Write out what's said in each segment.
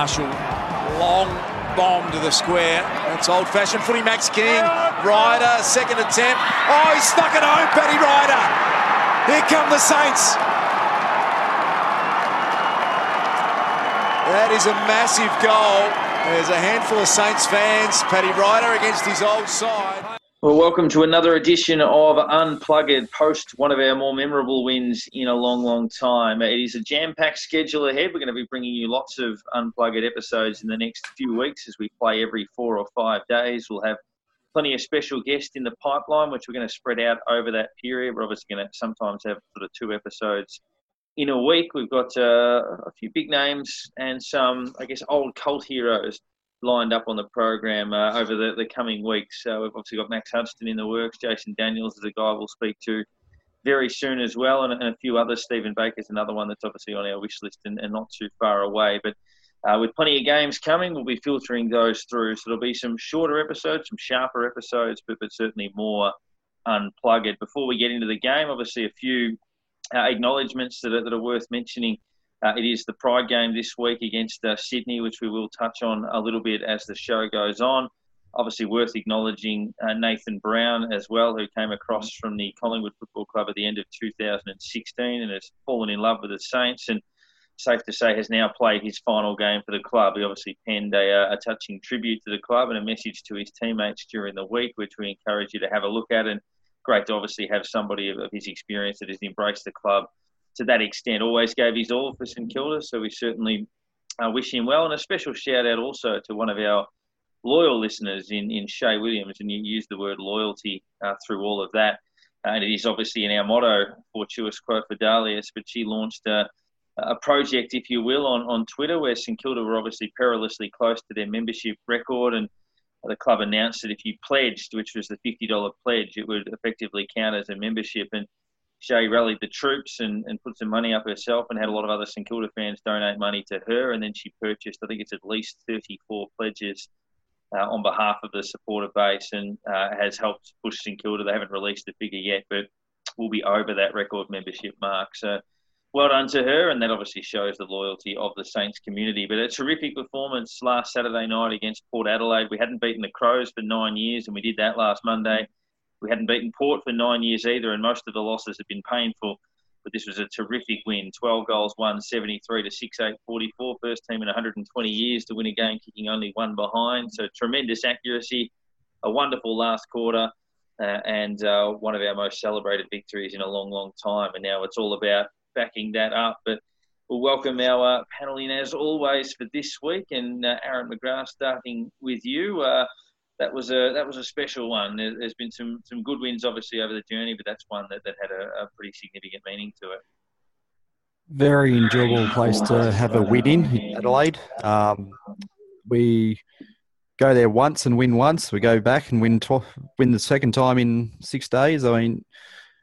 Marshall, long bomb to the square. That's old-fashioned footy. Max King, Ryder, second attempt. Oh, he stuck it home, Paddy Ryder. Here come the Saints. That is a massive goal. There's a handful of Saints fans. Paddy Ryder against his old side. Well, welcome to another edition of Unplugged, post one of our more memorable wins in a long, long time. It is a jam-packed schedule ahead. We're going to be bringing you lots of Unplugged episodes in the next few weeks as we play every 4 or 5 days. We'll have plenty of special guests in the pipeline, which we're going to spread out over that period. We're obviously going to sometimes have sort of 2 episodes in a week. We've got a few big names and some, I guess, old cult heroes lined up on the program over the coming weeks. So we've obviously got Max Hudson in the works. Jason Daniels is a guy we'll speak to very soon as well, and a few others. Stephen Baker's another one that's obviously on our wish list and not too far away. But with plenty of games coming, we'll be filtering those through. So there'll be some shorter episodes, some sharper episodes, but certainly more Unplugged. Before we get into the game, obviously a few acknowledgements that are worth mentioning. It is the Pride game this week against Sydney, which we will touch on a little bit as the show goes on. Obviously worth acknowledging Nathan Brown as well, who came across from the Collingwood Football Club at the end of 2016 and has fallen in love with the Saints and, safe to say, has now played his final game for the club. He obviously penned a touching tribute to the club and a message to his teammates during the week, which we encourage you to have a look at. And great to obviously have somebody of his experience that has embraced the club to that extent, always gave his all for St Kilda, so we certainly wish him well. And a special shout-out also to one of our loyal listeners in Shay Williams, and you used the word loyalty through all of that. And it is obviously in our motto, fortuitous quo fidelius, but she launched a project, if you will, on Twitter, where St Kilda were obviously perilously close to their membership record, and the club announced that if you pledged, which was the $50 pledge, it would effectively count as a membership. And Shay rallied the troops and put some money up herself and had a lot of other St Kilda fans donate money to her. And then she purchased, I think it's at least 34 pledges on behalf of the supporter base and has helped push St Kilda. They haven't released the figure yet, but we'll be over that record membership mark. So well done to her. And that obviously shows the loyalty of the Saints community. But a terrific performance last Saturday night against Port Adelaide. We hadn't beaten the Crows for 9 years, and we did that last Monday. We hadn't beaten Port for 9 years either, and most of the losses have been painful. But this was a terrific win. 12 goals, 173 to 68-44. First team in 120 years to win a game, kicking only one behind. So tremendous accuracy, a wonderful last quarter, and one of our most celebrated victories in a long, long time. And now it's all about backing that up. But we'll welcome our panel in, as always, for this week. And Aaron McGrath, starting with you. That was a special one. There's been some good wins, obviously, over the journey, but that's one that had a pretty significant meaning to it. Very enjoyable place to have a win in Adelaide. We go there once and win once. We go back and win the second time in 6 days. I mean,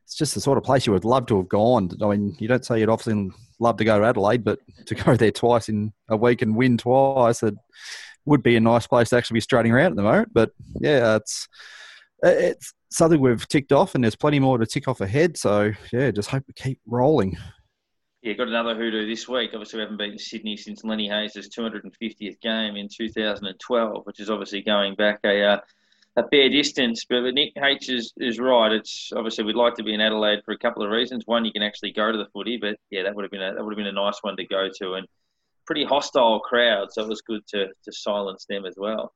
it's just the sort of place you would love to have gone. I mean, you don't say you'd often love to go to Adelaide, but to go there twice in a week and win twice, would be a nice place to actually be strutting around at the moment. But yeah, it's something we've ticked off, and there's plenty more to tick off ahead. So yeah, just hope we keep rolling. Yeah, got another hoodoo this week. Obviously, we haven't beaten Sydney since Lenny Hayes' 250th game in 2012, which is obviously going back a fair distance. But Nick H is right. It's obviously we'd like to be in Adelaide for a couple of reasons. One, you can actually go to the footy, but yeah, that would have been a nice one to go to, and pretty hostile crowd, so it was good to silence them as well.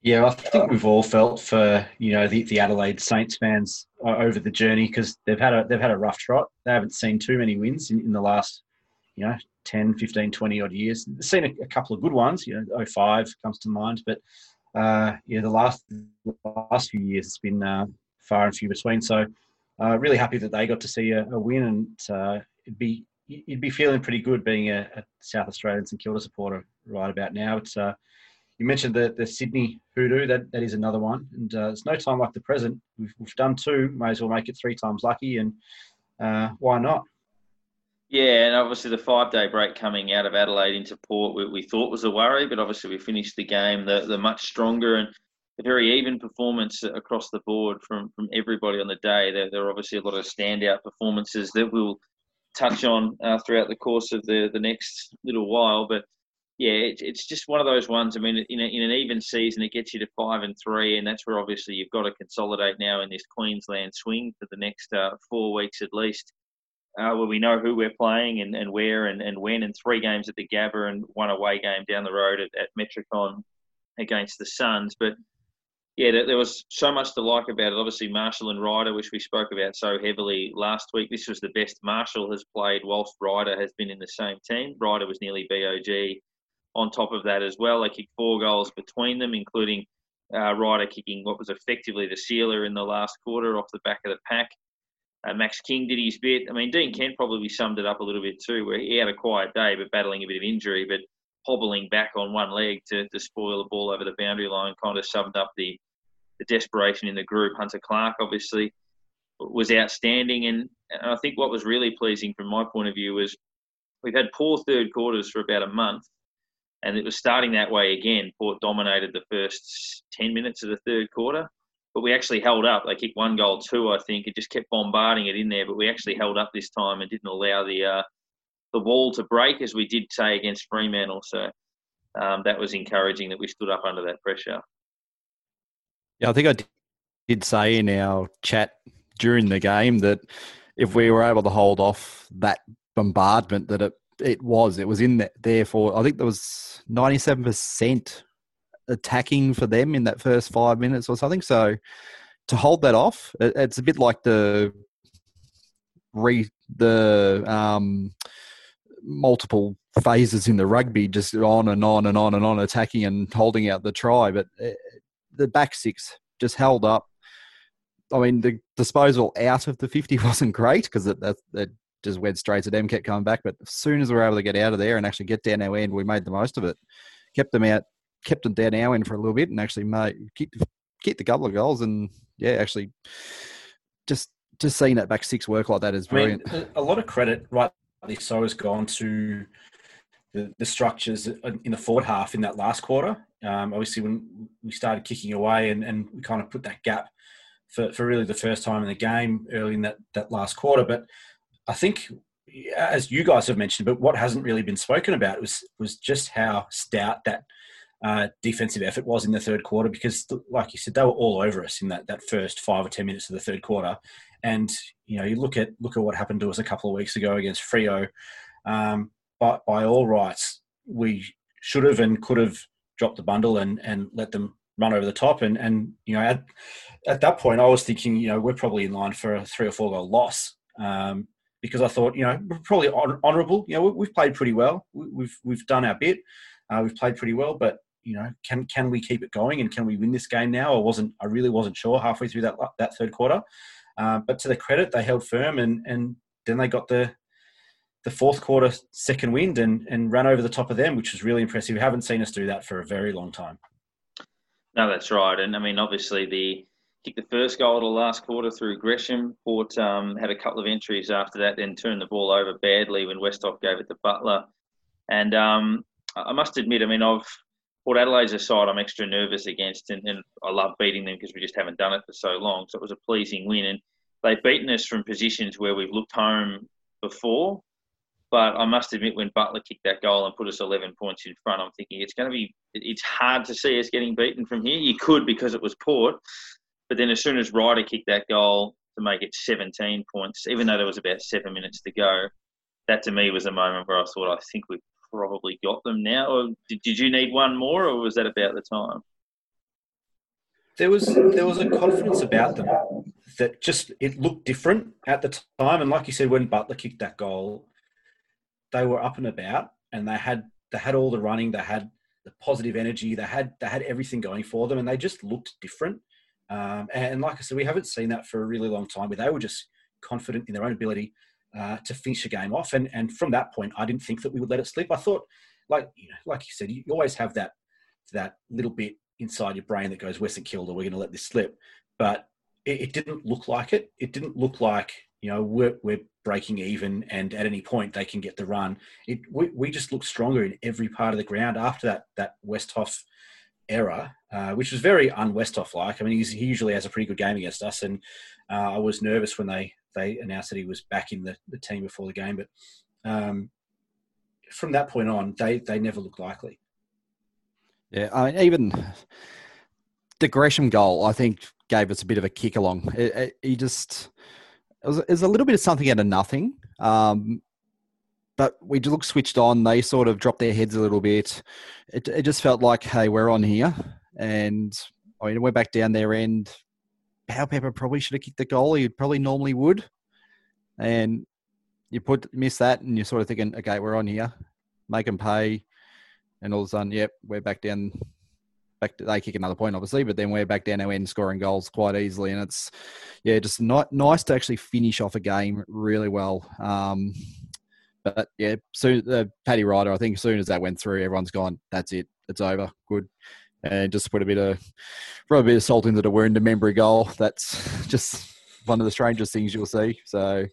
Yeah, I think we've all felt for the Adelaide Saints fans over the journey, because they've had a rough trot. They haven't seen too many wins in the last 10, 15, 20 odd years. They've seen a couple of good ones. 05 comes to mind, but the last few years it's been far and few between. So really happy that they got to see a win, and you'd be feeling pretty good being a South Australian St Kilda supporter right about now. It's you mentioned the Sydney hoodoo. That is another one, and it's no time like the present. We've done two, may as well make it three times lucky, and why not? Yeah, and obviously the 5-day break coming out of Adelaide into Port we thought was a worry, but obviously we finished the game the much stronger and a very even performance across the board from everybody on the day. There are obviously a lot of standout performances that we'll touch on throughout the course of the next little while, but yeah, it's just one of those ones. I mean, in an even season, it gets you to 5-3, and that's where obviously you've got to consolidate now in this Queensland swing for the next 4 weeks at least, where we know who we're playing and where and when, and 3 games at the Gabba and 1 away game down the road at Metricon against the Suns. But yeah, there was so much to like about it. Obviously, Marshall and Ryder, which we spoke about so heavily last week. This was the best Marshall has played whilst Ryder has been in the same team. Ryder was nearly BOG on top of that as well. They kicked 4 goals between them, including Ryder kicking what was effectively the sealer in the last quarter off the back of the pack. Max King did his bit. I mean, Dean Kent probably summed it up a little bit too, where he had a quiet day, but battling a bit of injury, but hobbling back on 1 leg to spoil the ball over the boundary line kind of summed up the desperation in the group. Hunter Clark, obviously, was outstanding. And I think what was really pleasing from my point of view was we've had poor third quarters for about a month, and it was starting that way again. Port dominated the first 10 minutes of the third quarter, but we actually held up. They kicked 1-2, I think. It just kept bombarding it in there, but we actually held up this time and didn't allow the wall to break, as we did say against Fremantle. So that was encouraging that we stood up under that pressure. Yeah, I think I did say in our chat during the game that if we were able to hold off that bombardment that it was in there for, I think there was 97% attacking for them in that first 5 minutes or something. So to hold that off, it's a bit like the multiple phases in the rugby, just on and on and on and on, attacking and holding out the try. But the back six just held up. I mean, the disposal out of the 50 wasn't great because it just went straight to them, kept coming back. But as soon as we were able to get out of there and actually get down our end, we made the most of it. Kept them out, kept them down our end for a little bit, and actually kicked a couple of goals. And, yeah, actually just seeing that back six work like that is brilliant. I mean, a lot of credit, rightly so, has gone to the structures in the forward half in that last quarter. Obviously, when we started kicking away and we kind of put that gap for really the first time in the game early in that last quarter. But I think, as you guys have mentioned, but what hasn't really been spoken about was just how stout that defensive effort was in the third quarter, because, like you said, they were all over us in that first 5 or 10 minutes of the third quarter. And, you know, you look at what happened to us a couple of weeks ago against Freo. But by all rights, we should have and could have dropped the bundle and let them run over the top. And you know, at that point, I was thinking, you know, we're probably in line for a 3 or 4 goal loss, because I thought, you know, we're probably honourable. You know, we've played pretty well. We've done our bit. We've played pretty well, but, you know, can we keep it going and can we win this game now? I really wasn't sure halfway through that third quarter. But to their credit, they held firm and then they got the fourth quarter second wind and ran over the top of them, which was really impressive. We haven't seen us do that for a very long time. No, that's right. And, I mean, obviously, kicked the first goal of the last quarter through Gresham. Port had a couple of entries after that, then turned the ball over badly when Westoff gave it to Butler. And I must admit, I mean, Port Adelaide's a side I'm extra nervous against, and I love beating them because we just haven't done it for so long. So it was a pleasing win. And they've beaten us from positions where we've looked home before. But I must admit, when Butler kicked that goal and put us 11 points in front, I'm thinking it's hard to see us getting beaten from here. You could, because it was Port. But then as soon as Ryder kicked that goal to make it 17 points, even though there was about 7 minutes to go, that to me was a moment where I thought, I think we've probably got them now. Or did you need one more, or was that about the time? There was a confidence about them that just, it looked different at the time. And like you said, when Butler kicked that goal, they were up and about, and they had all the running, they had the positive energy, they had everything going for them, and they just looked different. And like I said, we haven't seen that for a really long time, where they were just confident in their own ability to finish a game off. And from that point, I didn't think that we would let it slip. I thought, like you said, you always have that little bit inside your brain that goes, we're St Kilda, we're going to let this slip. But it didn't look like it. It didn't look like, you know, we're breaking even and at any point they can get the run. We just looked stronger in every part of the ground after that Westhoff error, which was very un-Westhoff-like. I mean, he usually has a pretty good game against us, and I was nervous when they announced that he was back in the team before the game. But from that point on, they never looked likely. Yeah, I mean, even the Gresham goal, I think, gave us a bit of a kick along. It was a little bit of something out of nothing. But we looked switched on. They sort of dropped their heads a little bit. It just felt like, hey, we're on here. And I mean, we're back down their end. Powell Pepper probably should have kicked the goal. He probably normally would. And you miss that, and you're sort of thinking, okay, we're on here. Make them pay. And all of a sudden, yep, we're back down. They kick another point, obviously, but then we're back down our end scoring goals quite easily. And it's, yeah, just not nice to actually finish off a game really well. But yeah, soon Paddy Ryder, I think as soon as that went through, everyone's gone, that's it. It's over. Good. And just put a bit of salt into the wound, a Membrey goal. That's just one of the strangest things you'll see. So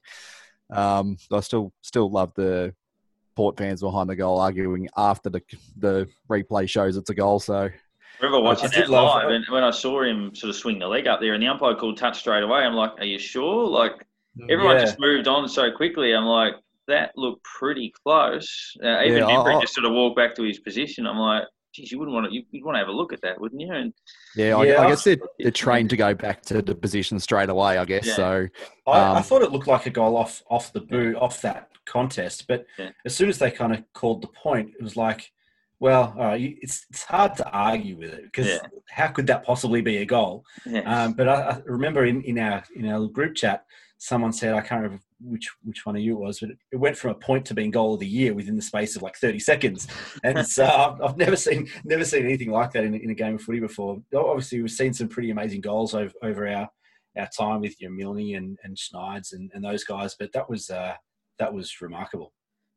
I still love the Port fans behind the goal arguing after the replay shows it's a goal. So I remember watching that live, and when I saw him sort of swing the leg up there and the umpire called touch straight away, I'm like, are you sure? Like, everyone just moved on so quickly. I'm like, that looked pretty close. Even Membrey just sort of walked back to his position. I'm like, geez, you'd want to have a look at that, wouldn't you? And I guess they're trained to go back to the position straight away, I guess. Yeah. So I thought it looked like a goal off the boot, off that contest. But as soon as they kind of called the point, it was like, well, all right, it's hard to argue with it because how could that possibly be a goal? Yes. But I remember in our group chat, someone said, I can't remember which one of you it was, but it went from a point to being goal of the year within the space of like 30 seconds. And so I've never seen anything like that in a game of footy before. Obviously, we've seen some pretty amazing goals over our time with Milne and Schneids and those guys, but that was remarkable.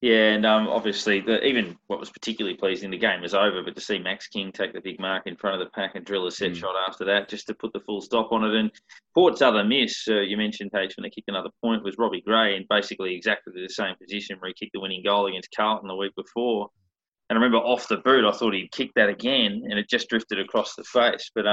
Yeah, and obviously, even what was particularly pleasing, the game was over, but to see Max King take the big mark in front of the pack and drill a set shot after that, just to put the full stop on it. And Port's other miss, you mentioned, Paige, when they kicked another point, was Robbie Gray in basically exactly the same position where he kicked the winning goal against Carlton the week before. And I remember off the boot, I thought he'd kick that again, and it just drifted across the face. But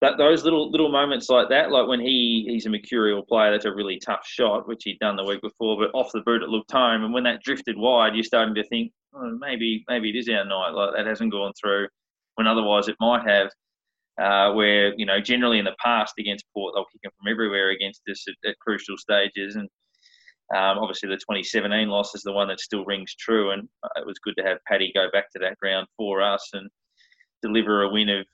that those little moments like that, like when he's a mercurial player, that's a really tough shot, which he'd done the week before, but off the boot it looked home. And when that drifted wide, you're starting to think, oh, maybe it is our night. Like, that hasn't gone through when otherwise it might have. Where, generally in the past against Port, they'll kick them from everywhere against us at crucial stages. And obviously the 2017 loss is the one that still rings true. And it was good to have Paddy go back to that ground for us and deliver a win of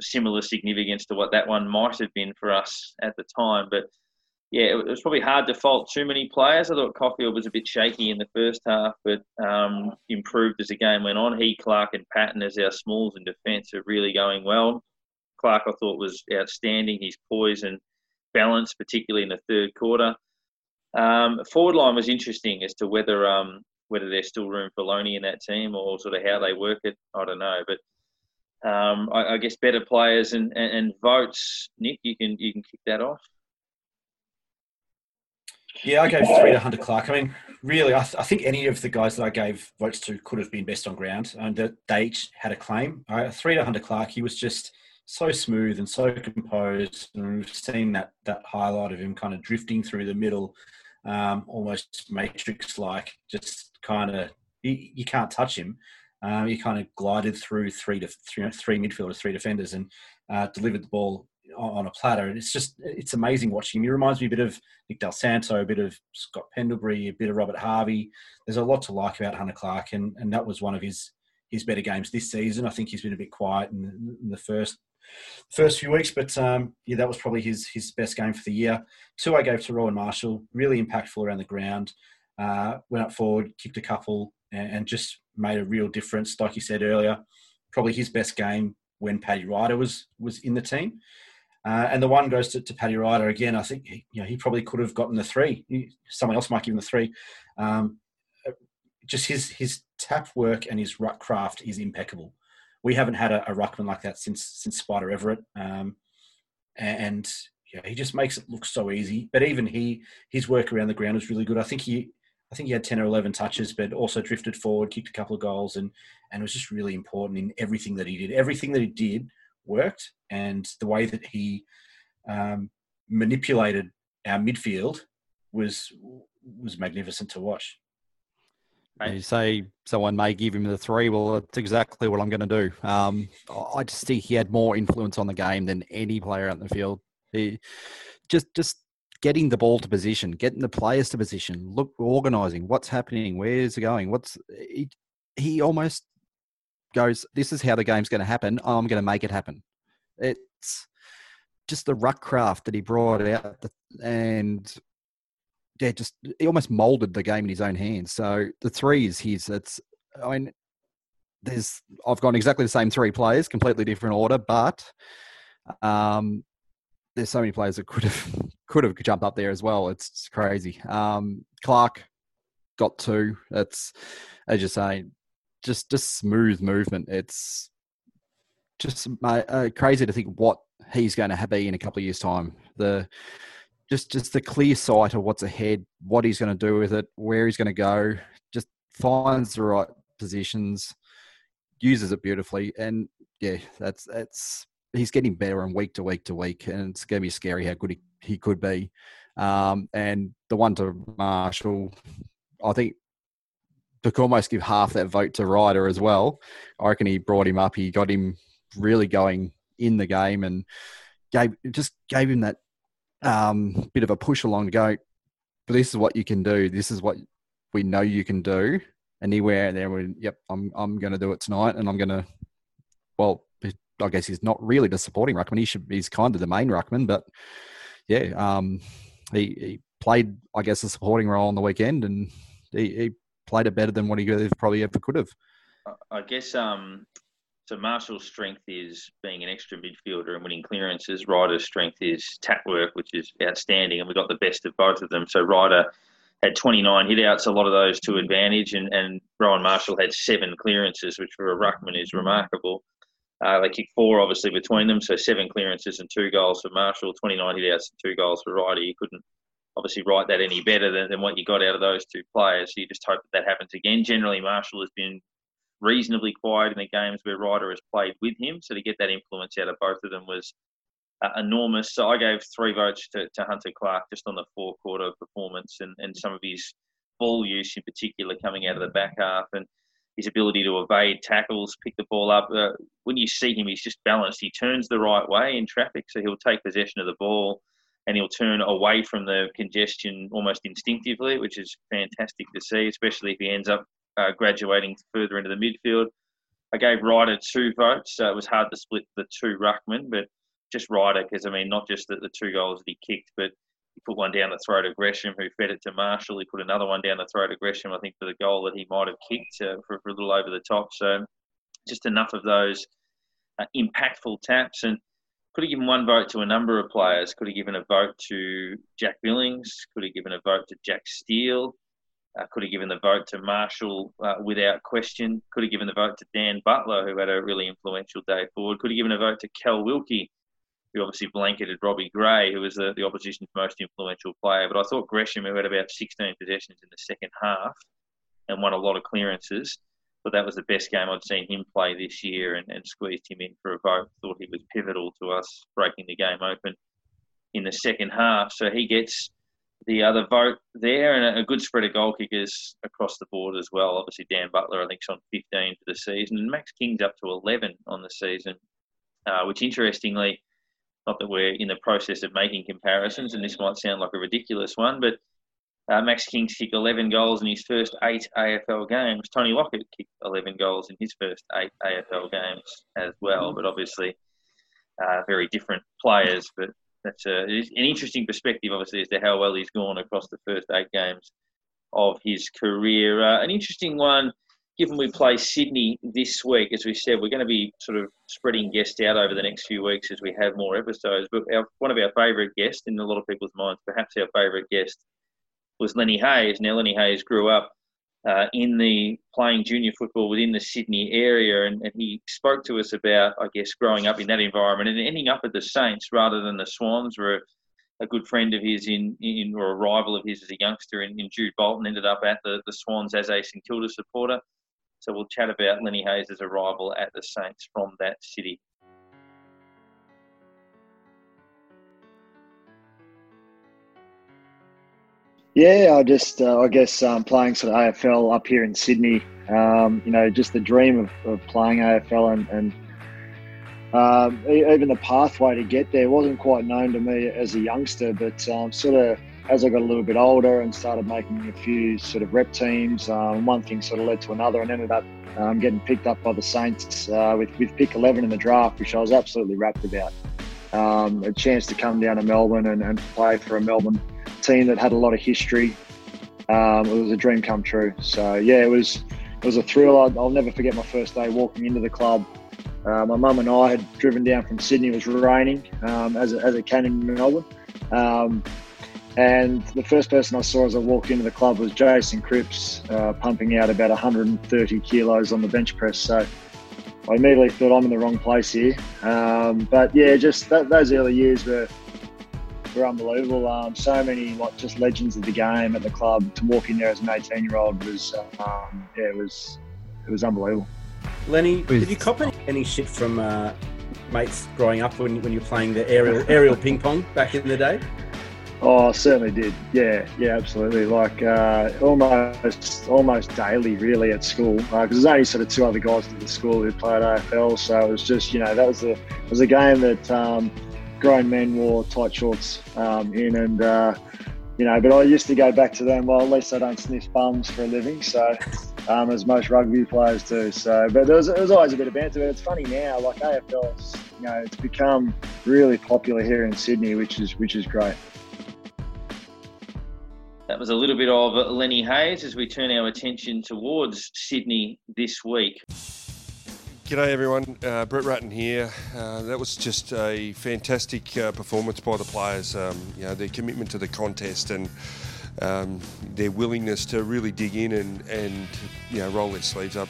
similar significance to what that one might have been for us at the time. But yeah, it was probably hard to fault too many players. I thought Coffield was a bit shaky in the first half, but improved as the game went on. He, Clark and Paton as our smalls in defence are really going well. Clark, I thought, was outstanding. His poise and balance, particularly in the third quarter. Forward line was interesting as to whether there's still room for Loney in that team or sort of how they work it. I don't know, but I guess better players and votes. Nick, you can kick that off. Yeah, I gave 3 to Hunter Clark. I mean, really, I think any of the guys that I gave votes to could have been best on ground, and they each had a claim. 3 to Hunter Clark. He was just so smooth and so composed, and we've seen that highlight of him kind of drifting through the middle, almost Matrix-like. Just kind of you can't touch him. He kind of glided through three midfielders, 3 defenders, and delivered the ball on a platter. And it's amazing watching him. He reminds me a bit of Nick Del Santo, a bit of Scott Pendlebury, a bit of Robert Harvey. There's a lot to like about Hunter Clark, and that was one of his better games this season. I think he's been a bit quiet in the first few weeks, but that was probably his best game for the year. 2 I gave to Rowan Marshall, really impactful around the ground. Went up forward, kicked a couple, and just made a real difference. Like you said earlier, probably his best game when Paddy Ryder was in the team. And the one goes to Paddy Ryder again. I think he probably could have gotten the 3. Someone else might give him the 3. Just his tap work and his ruck craft is impeccable. We haven't had a ruckman like that since Spider Everett. He just makes it look so easy. But even his work around the ground is really good. I think he had 10 or 11 touches, but also drifted forward, kicked a couple of goals, and was just really important in everything that he did. Everything that he did worked, and the way that he manipulated our midfield was magnificent to watch. You say someone may give him the three. Well, that's exactly what I'm going to do. I just think he had more influence on the game than any player out in the field. He just getting the ball to position, getting the players to position, look, organising, what's happening, where's it going, he almost goes, this is how the game's going to happen. I'm going to make it happen. It's just the ruck craft that he brought out, he almost moulded the game in his own hands. So the three is his. I've gone exactly the same three players, completely different order, but there's so many players that could have jumped up there as well. It's crazy. Clark got two. That's, as you say, just smooth movement. It's just crazy to think what he's going to be in a couple of years' time. Just the clear sight of what's ahead, what he's going to do with it, where he's going to go, just finds the right positions, uses it beautifully. And yeah, he's getting better and week to week to week. And it's going to be scary how good he could be. And the one to Marshall, I think to almost give half that vote to Ryder as well. I reckon he brought him up. He got him really going in the game and gave him that, bit of a push along to go, but this is what you can do. This is what we know you can do. And he went out there and yep, I'm going to do it tonight. And I'm going to, well, I guess he's not really the supporting ruckman. He's kind of the main ruckman, but yeah, he played, I guess, a supporting role on the weekend, and he played it better than what he probably ever could have. I guess, so Marshall's strength is being an extra midfielder and winning clearances. Ryder's strength is tap work, which is outstanding, and we got the best of both of them. So Ryder had 29 hit-outs, a lot of those to advantage, and Rowan Marshall had 7 clearances, which for a ruckman is remarkable. They kicked 4, obviously, between them, so 7 clearances and 2 goals for Marshall, 29 hit-outs and 2 goals for Ryder. You couldn't obviously write that any better than what you got out of those two players. So you just hope that happens again. Generally, Marshall has been reasonably quiet in the games where Ryder has played with him. So to get that influence out of both of them was enormous. So I gave 3 votes to Hunter Clark just on the four-quarter performance and some of his ball use in particular coming out of the back half and his ability to evade tackles, pick the ball up. When you see him, he's just balanced. He turns the right way in traffic, so he'll take possession of the ball and he'll turn away from the congestion almost instinctively, which is fantastic to see, especially if he ends up graduating further into the midfield. I gave Ryder 2 votes. So it was hard to split the 2 ruckmen, but just Ryder, because, I mean, not just the 2 goals that he kicked, but he put one down the throat of Gresham, who fed it to Marshall. He put another one down the throat of Gresham, I think, for the goal that he might have kicked for a little over the top. So just enough of those impactful taps. And could have given 1 vote to a number of players. Could have given a vote to Jack Billings. Could have given a vote to Jack Steele. Could have given the vote to Marshall without question. Could have given the vote to Dan Butler, who had a really influential day forward. Could have given a vote to Kel Wilkie, who obviously blanketed Robbie Gray, who was the opposition's most influential player. But I thought Gresham, who had about 16 possessions in the second half and won a lot of clearances, but that was the best game I'd seen him play this year and squeezed him in for a vote. Thought he was pivotal to us breaking the game open in the second half. So he gets the other vote there, and a good spread of goal kickers across the board as well. Obviously, Dan Butler, I think, is on 15 for the season, and Max King's up to 11 on the season, which, interestingly, not that we're in the process of making comparisons, and this might sound like a ridiculous one, but Max King's kicked 11 goals in his first 8 AFL games. Tony Lockett kicked 11 goals in his first 8 AFL games as well, but obviously very different players, but that's an interesting perspective, obviously, as to how well he's gone across the first 8 games of his career. An interesting one, given we play Sydney this week. As we said, we're going to be sort of spreading guests out over the next few weeks as we have more episodes. But one of our favourite guests, in a lot of people's minds, perhaps our favourite guest, was Lenny Hayes. Now, Lenny Hayes grew up in the playing junior football within the Sydney area, and he spoke to us about, I guess, growing up in that environment and ending up at the Saints rather than the Swans, where a good friend of his or a rival of his as a youngster in Jude Bolton ended up at the Swans as a St Kilda supporter. So we'll chat about Lenny Hayes' as a rival at the Saints from that city. Yeah, I guess playing sort of AFL up here in Sydney, just the dream of playing AFL and even the pathway to get there wasn't quite known to me as a youngster, but sort of as I got a little bit older and started making a few sort of rep teams, one thing sort of led to another and ended up getting picked up by the Saints with pick 11 in the draft, which I was absolutely rapt about. A chance to come down to Melbourne and play for a Melbourne team that had a lot of history. It was a dream come true. So yeah, it was a thrill. I'll never forget my first day walking into the club. My mum and I had driven down from Sydney. It was raining as it can in Melbourne. And the first person I saw as I walked into the club was Jason Cripps, pumping out about 130 kilos on the bench press. So I immediately thought I'm in the wrong place here. But yeah, just those early years were unbelievable. So many just legends of the game at the club. To walk in there as an 18-year-old was it was unbelievable. Lenny, did you cop any shit from mates growing up when you were playing the aerial ping pong back in the day? Oh, I certainly did. Yeah, absolutely. Like almost daily, really, at school, because there's only sort of two other guys at the school who played AFL, so it was just that was a game that grown men wore tight shorts in, and but I used to go back to them. Well, at least I don't sniff bums for a living, so. As most rugby players do. So, but there was always a bit of banter. But it's funny now, like AFL's, it's become really popular here in Sydney, which is great. That was a little bit of Lenny Hayes as we turn our attention towards Sydney this week. G'day everyone, Brett Ratton here. That was just a fantastic performance by the players. Their commitment to the contest and. Their willingness to really dig in and roll their sleeves up.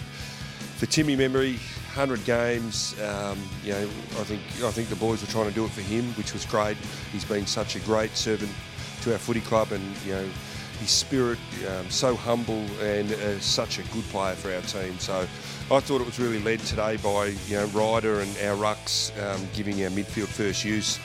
For Timmy Membrey, 100 games. I think the boys were trying to do it for him, which was great. He's been such a great servant to our footy club, and his spirit, so humble and such a good player for our team. So I thought it was really led today by Ryder and our rucks giving our midfield first use.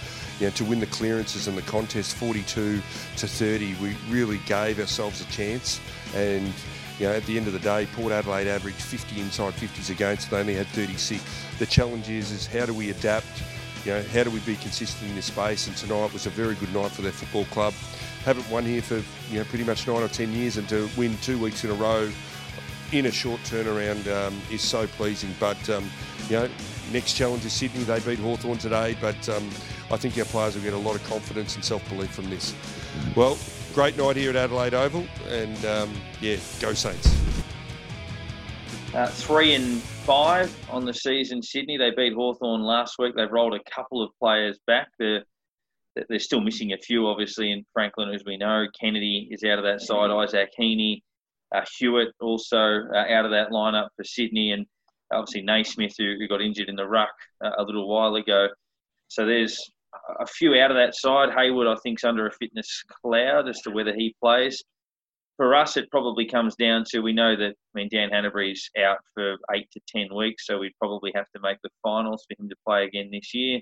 To win the clearances and the contest 42-30, we really gave ourselves a chance. And at the end of the day, Port Adelaide averaged 50 inside 50s against. They only had 36. The challenge is how do we adapt? How do we be consistent in this space? And tonight was a very good night for their football club. Haven't won here for pretty much 9 or 10 years, and to win 2 weeks in a row in a short turnaround is so pleasing. But next challenge is Sydney. They beat Hawthorn today, but. I think our players will get a lot of confidence and self-belief from this. Well, great night here at Adelaide Oval, and go Saints. 3-5 on the season, Sydney. They beat Hawthorn last week. They've rolled a couple of players back. They're still missing a few, obviously, in Franklin, as we know. Kennedy is out of that side. Isaac Heaney, Hewitt also out of that lineup for Sydney, and obviously Naismith, who got injured in the ruck a little while ago. So there's a few out of that side. Haywood, I think, is under a fitness cloud as to whether he plays. For us, it probably comes down to, we know that, Dan Hannabury's out for 8 to 10 weeks, so we'd probably have to make the finals for him to play again this year.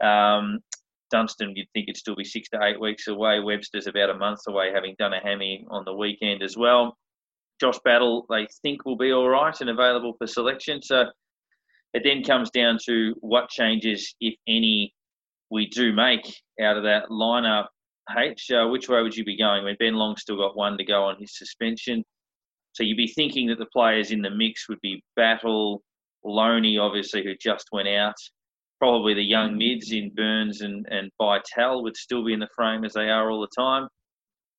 Dunstan, you'd think it'd still be 6 to 8 weeks away. Webster's about a month away, having done a hammy on the weekend as well. Josh Battle, they think, will be all right and available for selection. So it then comes down to what changes, if any, we do make out of that lineup. Which way would you be going? Ben Long's still got one to go on his suspension. So you'd be thinking that the players in the mix would be Battle, Loney, obviously, who just went out. Probably the young mids in Burns and Bytel would still be in the frame as they are all the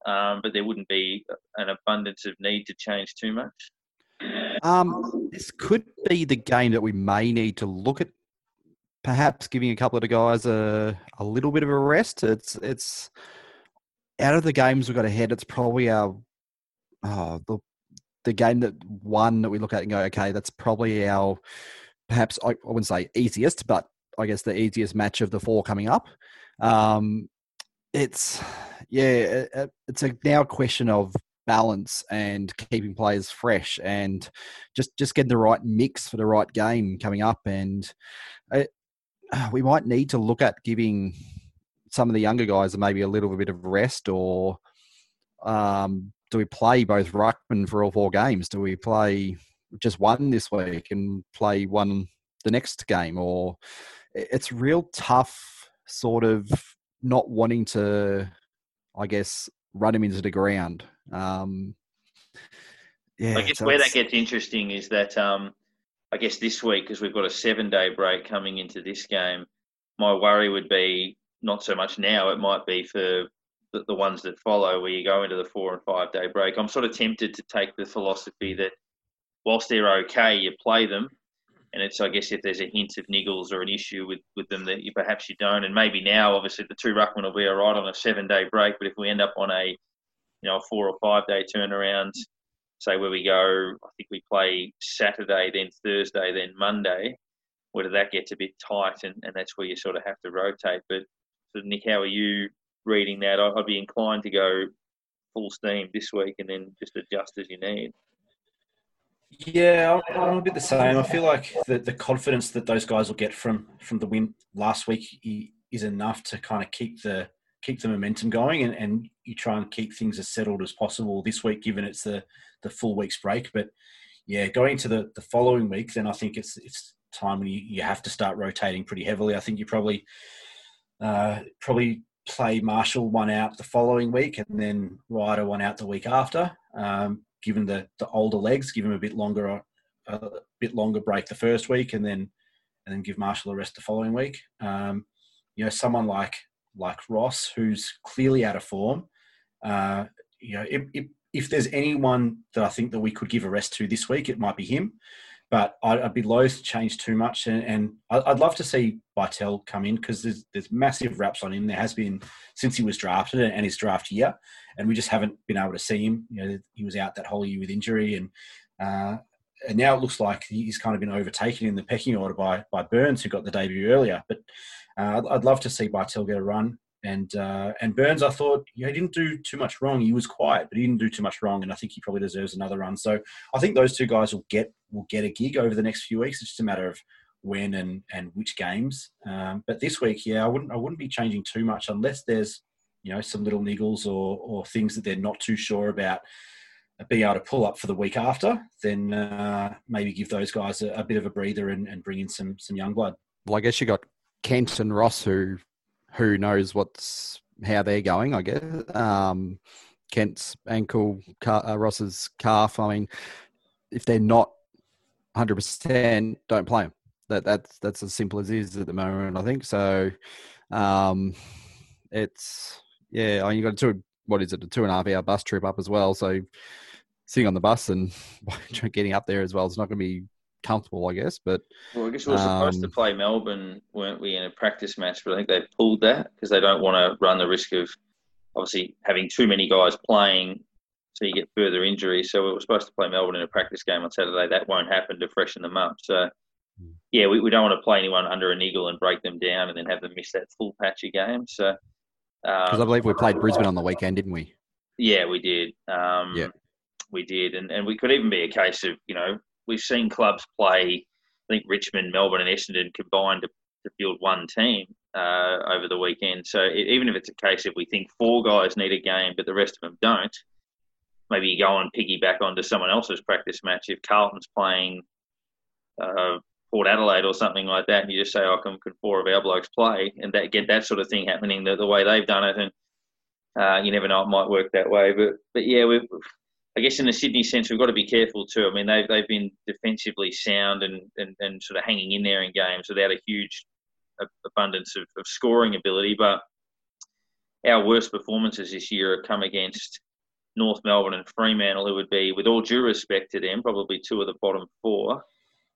time. But there wouldn't be an abundance of need to change too much. This could be the game that we may need to look at, perhaps giving a couple of the guys a little bit of a rest. It's out of the games we've got ahead. It's probably the game that we look at and go, okay, that's probably our, perhaps I wouldn't say easiest, but I guess the easiest match of the four coming up. It's now a question of balance and keeping players fresh and just getting the right mix for the right game coming up. And we might need to look at giving some of the younger guys maybe a little bit of rest, or Do we play both ruckmen for all four games? Do we play just one this week and play one the next game? Or it's real tough sort of not wanting to, I guess, run him into the ground. I guess so where that gets interesting is that I guess this week, because we've got a 7-day break coming into this game, my worry would be not so much now, it might be for the ones that follow, where you go into the 4 and 5 day break. I'm sort of tempted to take the philosophy that whilst they're okay, you play them. And it's, I guess, if there's a hint of niggles or an issue with them that you perhaps you don't. And maybe now, obviously, the two ruckmen will be all right on a 7-day break. But if we end up on a, you know, a 4 or 5 day turnaround, say where we go, I think we play Saturday, then Thursday, then Monday, whether that gets a bit tight and that's where you sort of have to rotate. But so Nick, how are you reading that? I'd be inclined to go full steam this week and then just adjust as you need. Yeah, I'm a bit the same. I feel like the confidence that those guys will get from the win last week is enough to kind of keep the momentum going, and you try and keep things as settled as possible this week, given it's the full week's break. But yeah, going to the following week, then I think it's time when you have to start rotating pretty heavily. I think you probably play Marshall one out the following week and then Ryder one out the week after. Given the older legs, give him a bit longer break the first week, and then give Marshall a rest the following week. You know, someone like Ross, who's clearly out of form. You know, if there's anyone that I think that we could give a rest to this week, it might be him. But I'd be loath to change too much, and I'd love to see Bytel come in, because there's massive raps on him. There has been since he was drafted and his draft year, and we just haven't been able to see him. You know, he was out that whole year with injury, and now it looks like he's kind of been overtaken in the pecking order by Burns, who got the debut earlier. But I'd love to see Bytel get a run, and Burns, I thought, you know, he didn't do too much wrong. He was quiet, but he didn't do too much wrong, and I think he probably deserves another run. So I think those two guys will get a gig over the next few weeks. It's just a matter of when and which games. But this week, yeah, I wouldn't be changing too much unless there's, you know, some little niggles or things that they're not too sure about being able to pull up for the week after. Then maybe give those guys a bit of a breather and bring in some young blood. Well, I guess you got Kent and Ross, who knows how they're going, I guess. Kent's ankle, Ross's calf. I mean, if they're not 100%, don't play them. That's as simple as it is at the moment, I think. So it's, yeah, I mean, you got a 2.5 hour bus trip up as well. So sitting on the bus and getting up there as well, it's not going to be comfortable, I guess. But well, I guess we were supposed to play Melbourne, weren't we, in a practice match? But I think they pulled that because they don't want to run the risk of obviously having too many guys playing. So you get further injuries. So we were supposed to play Melbourne in a practice game on Saturday. That won't happen to freshen them up. So, yeah, we don't want to play anyone under a niggle and break them down and then have them miss that full patch of games. So, because I believe we played Brisbane on the weekend, didn't we? Yeah, we did. Yeah. We did. And we could even be a case of, you know, we've seen clubs play, I think Richmond, Melbourne and Essendon combined to build one team over the weekend. So even if it's a case if we think four guys need a game but the rest of them don't, maybe you go and piggyback onto someone else's practice match. If Carlton's playing Port Adelaide or something like that, and you just say, oh, can four of our blokes play? And that get that sort of thing happening the way they've done it. And you never know, it might work that way. But yeah, I guess in the Sydney sense, we've got to be careful too. I mean, they've been defensively sound and sort of hanging in there in games without a huge abundance of scoring ability. But our worst performances this year have come against North Melbourne and Fremantle, who would be, with all due respect to them, probably two of the bottom four.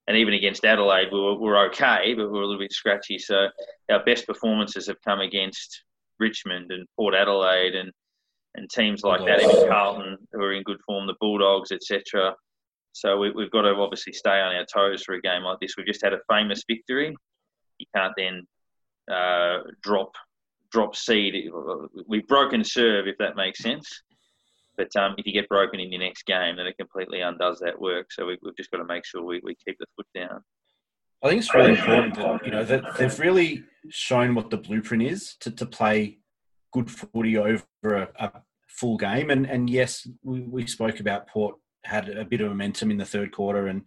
And even against Adelaide, we were okay, but we were a little bit scratchy. So our best performances have come against Richmond and Port Adelaide and teams like that, even Carlton, who are in good form, the Bulldogs, etc. So we've got to obviously stay on our toes for a game like this. We've just had a famous victory. You can't then drop seed. We've broken serve, if that makes sense. But if you get broken in your next game, then it completely undoes that work. So we've just got to make sure we keep the foot down. I think it's really important that, you know, that they've really shown what the blueprint is to play good footy over a full game. And yes, we spoke about Port had a bit of momentum in the third quarter, and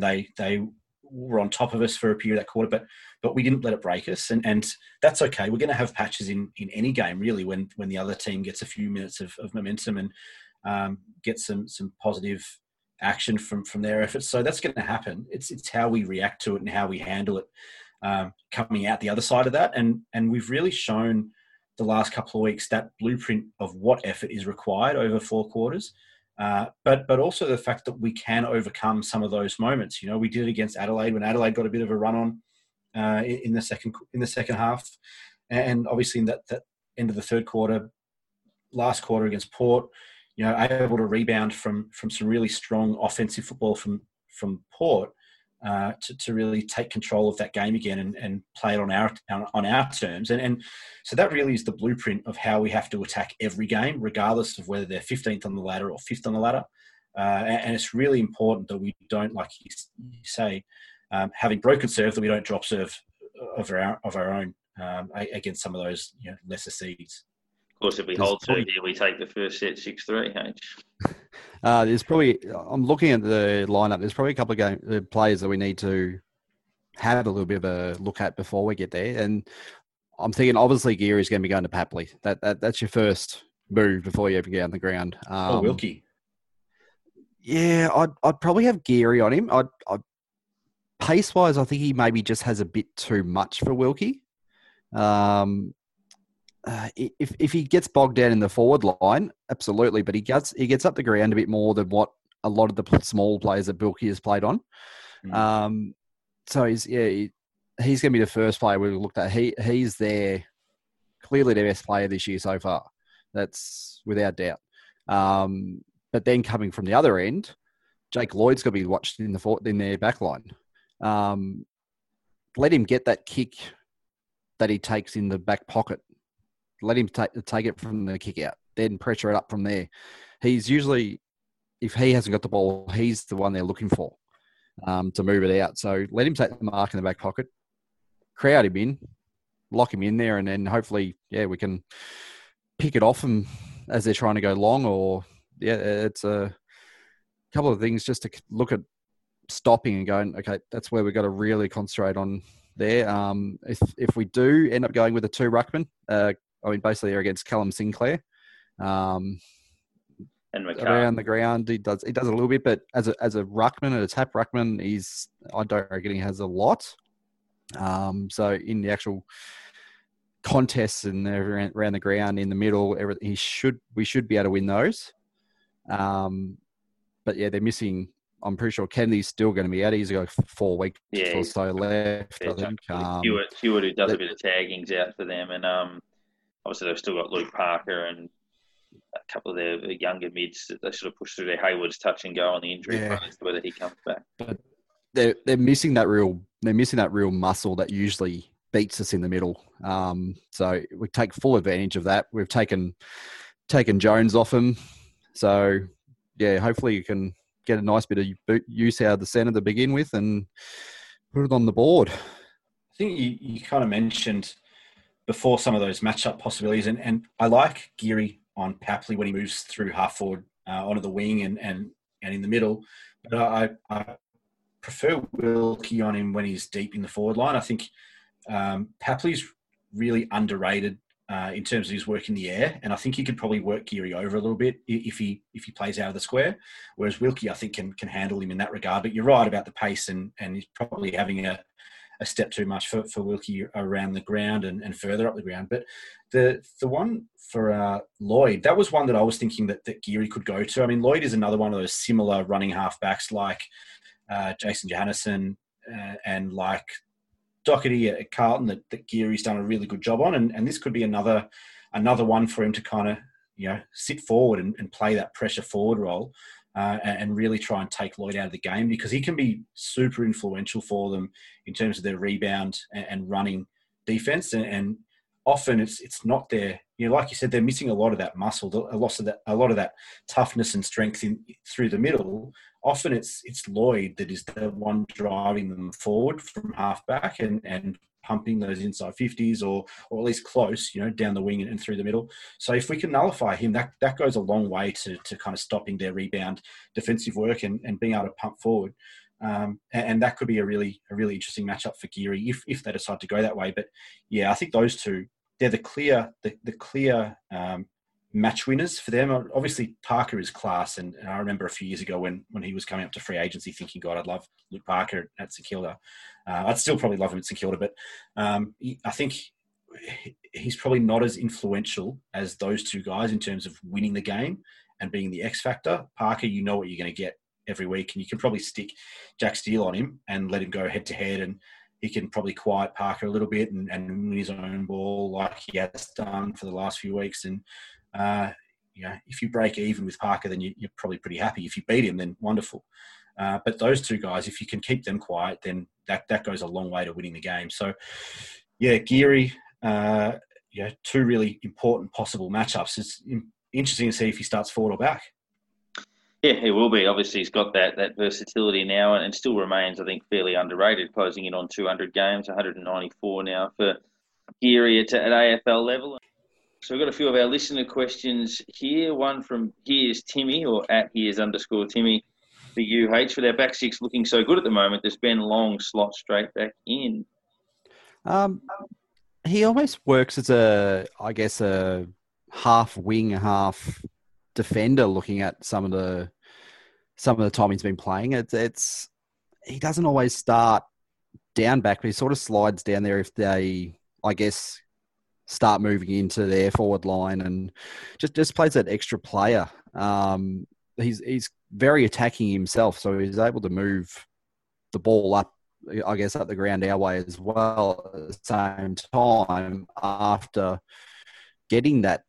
they were on top of us for a period of that quarter, but we didn't let it break us, and that's okay. We're going to have patches in any game, really, when the other team gets a few minutes of momentum and gets some positive action from their efforts. So that's going to happen. It's how we react to it and how we handle it coming out the other side of that. And we've really shown the last couple of weeks that blueprint of what effort is required over four quarters. But also the fact that we can overcome some of those moments. You know, we did it against Adelaide when Adelaide got a bit of a run on in the second half, and obviously in that end of the third quarter, last quarter against Port, you know, able to rebound from some really strong offensive football from Port to really take control of that game again and play it on our terms. And so that really is the blueprint of how we have to attack every game, regardless of whether they're 15th on the ladder or 5th on the ladder. And it's really important that we don't, like you say, having broken serve, that we don't drop serve of our own against some of those, you know, lesser seeds. Of course, if we hold two here, we take the first set 6-3. There's probably, I'm looking at the lineup, there's probably a couple of players that we need to have a little bit of a look at before we get there. And I'm thinking, obviously, Geary's going to be going to Papley. That's your first move before you ever get on the ground. Wilkie. Yeah, I'd probably have Geary on him. I'd pace-wise, I think he maybe just has a bit too much for Wilkie. If he gets bogged down in the forward line, absolutely. But he gets up the ground a bit more than what a lot of the small players that Bilkey has played on. Mm. So he's going to be the first player we looked at. He's their clearly their best player this year so far. That's without doubt. But then coming from the other end, Jake Lloyd's got to be watched in their back line. Let him get that kick that he takes in the back pocket. Let him take it from the kick out, then pressure it up from there. He's usually, if he hasn't got the ball, he's the one they're looking for to move it out. So let him take the mark in the back pocket, crowd him in, lock him in there, and then hopefully, we can pick it off him as they're trying to go long. Or, it's a couple of things just to look at stopping and going, okay, that's where we've got to really concentrate on there. If we do end up going with the two ruckmen, basically they're against Callum Sinclair. And McCarthy. Around the ground, he does a little bit, but as a ruckman, a tap ruckman, I don't reckon he has a lot. So in the actual contests and around the ground, in the middle, everything, we should be able to win those. But they're missing. I'm pretty sure Kennedy's still going to be out. He's got 4 weeks or so left, I think. Hewitt, who does a bit of tagging's out for them, and obviously, they've still got Luke Parker and a couple of their younger mids that they sort of push through their Hayward's touch and go on the injury front as to whether he comes back. But they're missing that real muscle that usually beats us in the middle. So we take full advantage of that. We've taken Jones off him. So hopefully you can get a nice bit of use out of the centre to begin with and put it on the board. I think you kind of mentioned before some of those matchup possibilities. And I like Geary on Papley when he moves through half forward onto the wing and in the middle. But I prefer Wilkie on him when he's deep in the forward line. I think Papley's really underrated in terms of his work in the air. And I think he could probably work Geary over a little bit if he plays out of the square. Whereas Wilkie, I think, can handle him in that regard. But you're right about the pace and he's probably having a step too much for Wilkie around the ground and further up the ground. But the one for Lloyd, that was one that I was thinking that Geary could go to. I mean, Lloyd is another one of those similar running halfbacks like Jason Johannesson and like Doherty at Carlton that Geary's done a really good job on. And this could be another one for him to kind of, you know, sit forward and play that pressure forward role. And really try and take Lloyd out of the game because he can be super influential for them in terms of their rebound and running defense. And often it's not their, you know, like you said, they're missing a lot of that muscle, a lot of that toughness and strength through the middle. Often it's Lloyd that is the one driving them forward from half back and pumping those inside 50s or at least close, you know, down the wing and through the middle. So if we can nullify him, that goes a long way to kind of stopping their rebound defensive work and being able to pump forward. And that could be a really interesting matchup for Geary if they decide to go that way. But yeah, I think those two, they're the clear match winners for them. Obviously Parker is class, and I remember a few years ago when he was coming up to free agency thinking, God, I'd love Luke Parker at St Kilda. I'd still probably love him at St Kilda, but I think he's probably not as influential as those two guys in terms of winning the game and being the X factor. Parker, you know what you're going to get every week, and you can probably stick Jack Steele on him and let him go head to head, and he can probably quiet Parker a little bit and win his own ball like he has done for the last few weeks. And you know, if you break even with Parker, then you're probably pretty happy. If you beat him, then wonderful. But those two guys, if you can keep them quiet, then that goes a long way to winning the game. So, yeah, Geary, yeah, two really important possible matchups. It's interesting to see if he starts forward or back. Yeah, he will be. Obviously, he's got that versatility now, and still remains, I think, fairly underrated, closing in on 200 games, 194 now for Geary at AFL level. So we've got a few of our listener questions here. One from Here's Timmy, or at Here's_Timmy, for UH. With our back six looking so good at the moment, does Ben Long slot straight back in? He almost works as a half wing, half defender. Looking at some of the time he's been playing, it's he doesn't always start down back, but he sort of slides down there if they, I guess, start moving into their forward line, and just plays that extra player. He's very attacking himself, so he's able to move the ball up, I guess, up the ground our way as well at the same time, after getting that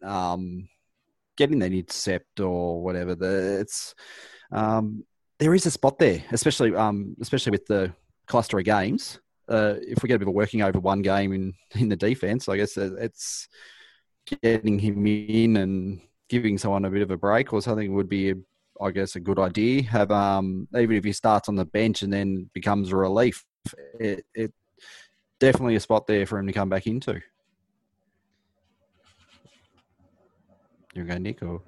getting that intercept or whatever. There is a spot there, especially with the cluster of games. If we get a bit of working over one game in the defence, I guess it's getting him in and giving someone a bit of a break or something would be, I guess, a good idea. Have even if he starts on the bench and then becomes a relief, it definitely a spot there for him to come back into. You're going, Nick, or?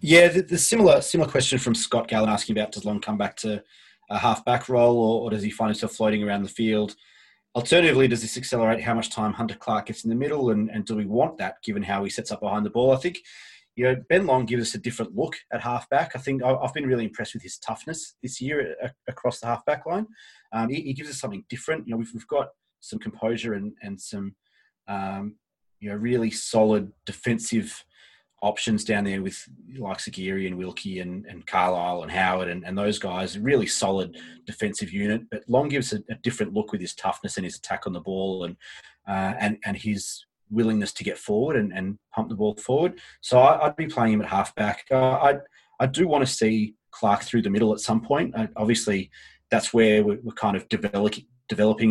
Yeah, the similar question from Scott Gallen asking about, does Long come back to a half-back role, or does he find himself floating around the field? Alternatively, does this accelerate how much time Hunter Clark gets in the middle, and do we want that given how he sets up behind the ball? I think, you know, Ben Long gives us a different look at half-back. I think I've been really impressed with his toughness this year across the half-back line. He gives us something different. You know, we've got some composure and some, you know, really solid defensive options down there with like Geary and Wilkie and Carlisle and Howard and those guys, really solid defensive unit. But Long gives a different look with his toughness and his attack on the ball and his willingness to get forward and pump the ball forward. So I'd be playing him at halfback. I do want to see Clark through the middle at some point. Obviously, that's where we're kind of developing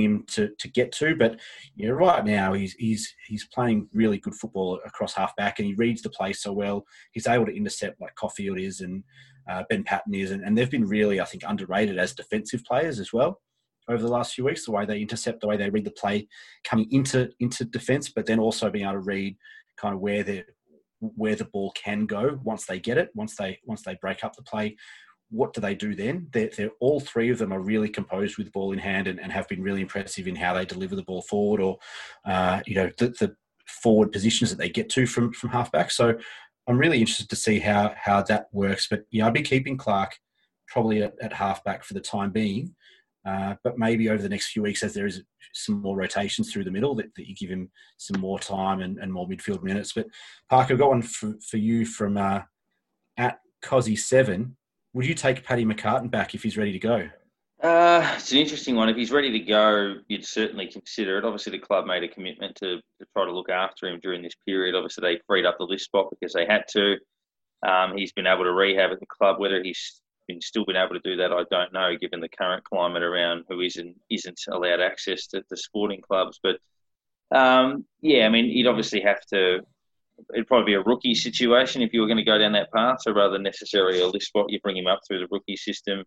him to get to, but you know, right now he's playing really good football across halfback, and he reads the play so well. He's able to intercept like Coffield is and Ben Paton is, and they've been really, I think, underrated as defensive players as well over the last few weeks, the way they intercept, the way they read the play coming into defence, but then also being able to read kind of where the ball can go once they get it, once they break up the play. What do they do then? They're all three of them are really composed with ball in hand and have been really impressive in how they deliver the ball forward, or you know, the forward positions that they get to from halfback. So I'm really interested to see how that works. But yeah, I'd be keeping Clark probably at halfback for the time being. But maybe over the next few weeks, as there is some more rotations through the middle, that you give him some more time and more midfield minutes. But Parker, I've got one for you from at Cozzy7. Would you take Paddy McCartan back if he's ready to go? It's an interesting one. If he's ready to go, you'd certainly consider it. Obviously, the club made a commitment to try to look after him during this period. Obviously, they freed up the list spot because they had to. He's been able to rehab at the club. Whether he's still been able to do that, I don't know, given the current climate around who isn't allowed access to the sporting clubs. But, yeah, I mean, he'd obviously have to. It'd probably be a rookie situation if you were going to go down that path. So rather than necessarily a list spot, you bring him up through the rookie system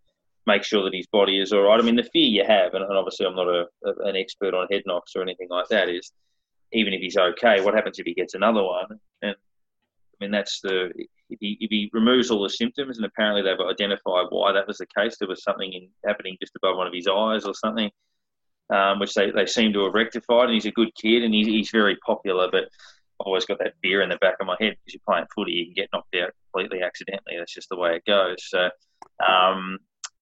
make sure that his body is all right. I mean, the fear you have, and obviously I'm not an expert on head knocks or anything like that, is even if he's okay, what happens if he gets another one? And I mean, that's the if he removes all the symptoms, and apparently they've identified why that was the case. There was something happening just above one of his eyes or something, which they seem to have rectified. And he's a good kid, and he's very popular. But I've always got that fear in the back of my head, because you're playing footy, you can get knocked out completely accidentally. That's just the way it goes. So,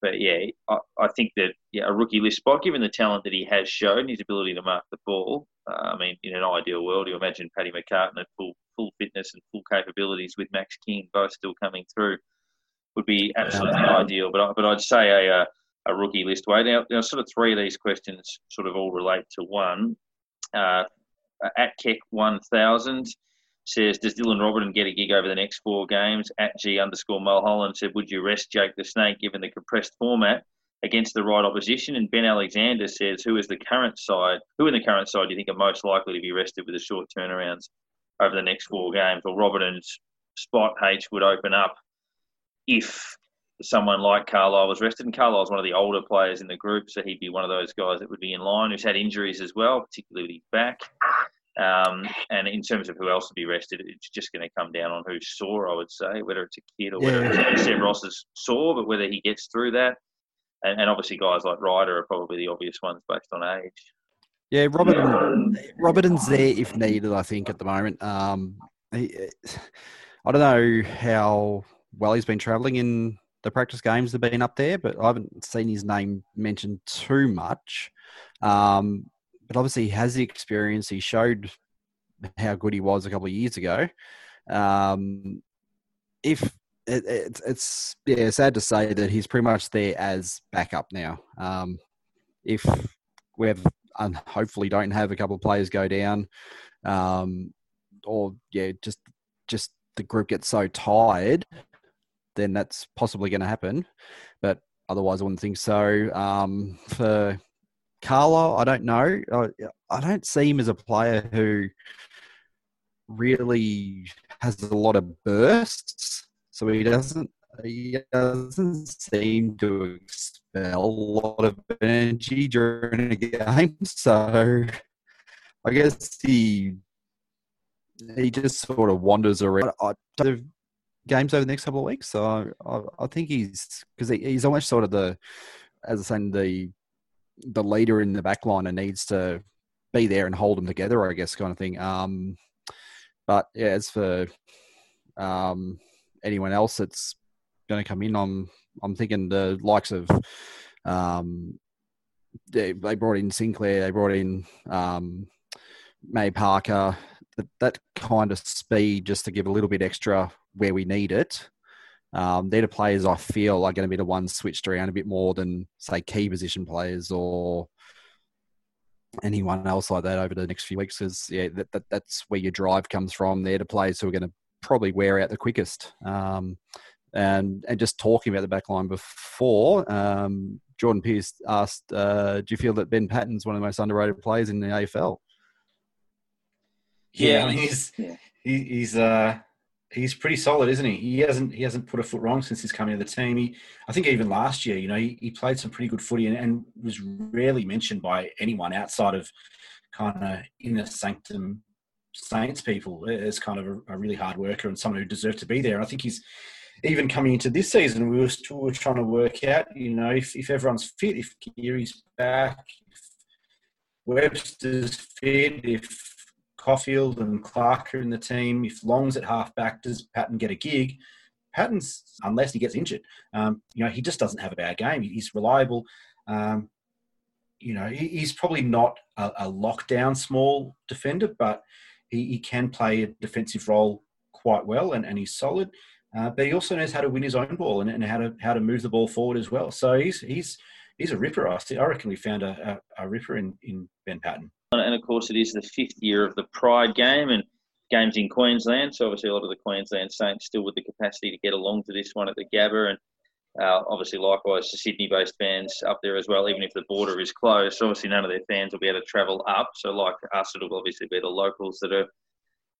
but yeah, I think that a rookie list spot, given the talent that he has shown, his ability to mark the ball. I mean, in an ideal world, you imagine Paddy McCartan at full fitness and full capabilities with Max King both still coming through would be absolutely ideal. But I'd say a rookie list way. Now, sort of three of these questions sort of all relate to one. At Keck 1000 says, does Dylan Robertson get a gig over the next four games? At G_Mulholland said, would you rest Jake the Snake given the compressed format against the right opposition? And Ben Alexander says, who in the current side do you think are most likely to be rested with the short turnarounds over the next four games? Well, Robertson's spot H would open up if someone like Carlisle was rested. And Carlisle's one of the older players in the group, so he'd be one of those guys that would be in line, who's had injuries as well, particularly with his back. And in terms of who else would be rested, it's just going to come down on who's sore, I would say, whether it's a kid or whether it's Sam Ross is sore, but whether he gets through that. And obviously guys like Ryder are probably the obvious ones based on age. Yeah, Robertson's there if needed, I think, at the moment. I don't know how well he's been travelling in the practice games that have been up there, but I haven't seen his name mentioned too much. But obviously he has the experience. He showed how good he was a couple of years ago. It's sad to say that he's pretty much there as backup now. If we have, and hopefully don't have a couple of players go down, or just the group gets so tired, then that's possibly going to happen. But otherwise, I wouldn't think so. For Carlo, I don't know. I don't see him as a player who really has a lot of bursts. So he doesn't seem to expel a lot of energy during a game. So I guess he just sort of wanders around. I do games over the next couple of weeks. So I think he's almost sort of the leader in the back line and needs to be there and hold them together, I guess, kind of thing. But yeah, as for anyone else that's going to come in, I'm thinking the likes of they brought in Sinclair, they brought in May Parker, that kind of speed just to give a little bit extra where we need it. They're the players I feel are going to be the ones switched around a bit more than, say, key position players or anyone else like that over the next few weeks, because that's where your drive comes from. They're the players who are going to probably wear out the quickest. And just talking about the back line before, Jordan Pearce asked, do you feel that Ben Patton's one of the most underrated players in the AFL? Yeah, I mean, he's pretty solid, isn't he? He hasn't put a foot wrong since he's come into the team. I think even last year, he played some pretty good footy and was rarely mentioned by anyone outside of kind of inner sanctum Saints people as kind of a really hard worker and someone who deserved to be there. And I think he's even coming into this season, we were still trying to work out, if everyone's fit, if Geary's back, if Webster's fit, if Coffield and Clark are in the team, if Long's at halfback, does Paton get a gig? Paton's, unless he gets injured, he just doesn't have a bad game. He's reliable. He's probably not a lockdown small defender, but he can play a defensive role quite well, and he's solid. But he also knows how to win his own ball and how to move the ball forward as well. So he's a ripper. I reckon we found a ripper in Ben Paton. And of course, it is the fifth year of the Pride game and games in Queensland. So obviously, a lot of the Queensland Saints still with the capacity to get along to this one at the Gabba, and obviously, likewise, the Sydney-based fans up there as well. Even if the border is closed, so obviously, none of their fans will be able to travel up. So, like us, it'll obviously be the locals that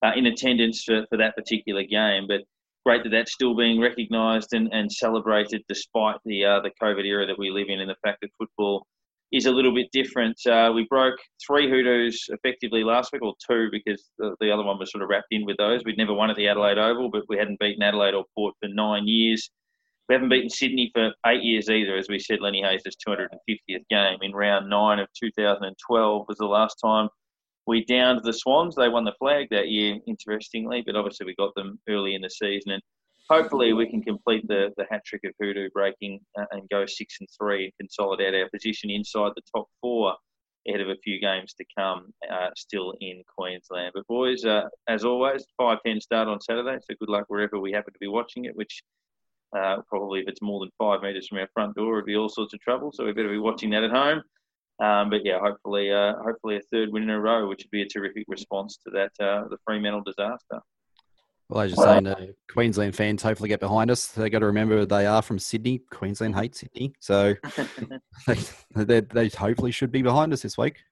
are in attendance for that particular game. But great that that's still being recognised and celebrated despite the COVID era that we live in and the fact that football is a little bit different. We broke three hoodoos effectively last week, or two, because the other one was sort of wrapped in with those. We'd never won at the Adelaide Oval, but we hadn't beaten Adelaide or Port for 9 years. We haven't beaten Sydney for 8 years either. As we said, Lenny Hayes' 250th game in round 9 of 2012 was the last time we downed the Swans. They won the flag that year, interestingly, but obviously we got them early in the season. And hopefully we can complete the hat-trick of hoodoo breaking and go 6-3 and consolidate our position inside the top four ahead of a few games to come still in Queensland. But boys, as always, 5:10 start on Saturday, so good luck wherever we happen to be watching it, which probably if it's more than 5 metres from our front door, it'd be all sorts of trouble, so we better be watching that at home. But yeah, hopefully a third win in a row, which would be a terrific response to that the Fremantle disaster. Well, as you're saying, Queensland fans hopefully get behind us. They got to remember they are from Sydney. Queensland hates Sydney, so they hopefully should be behind us this week.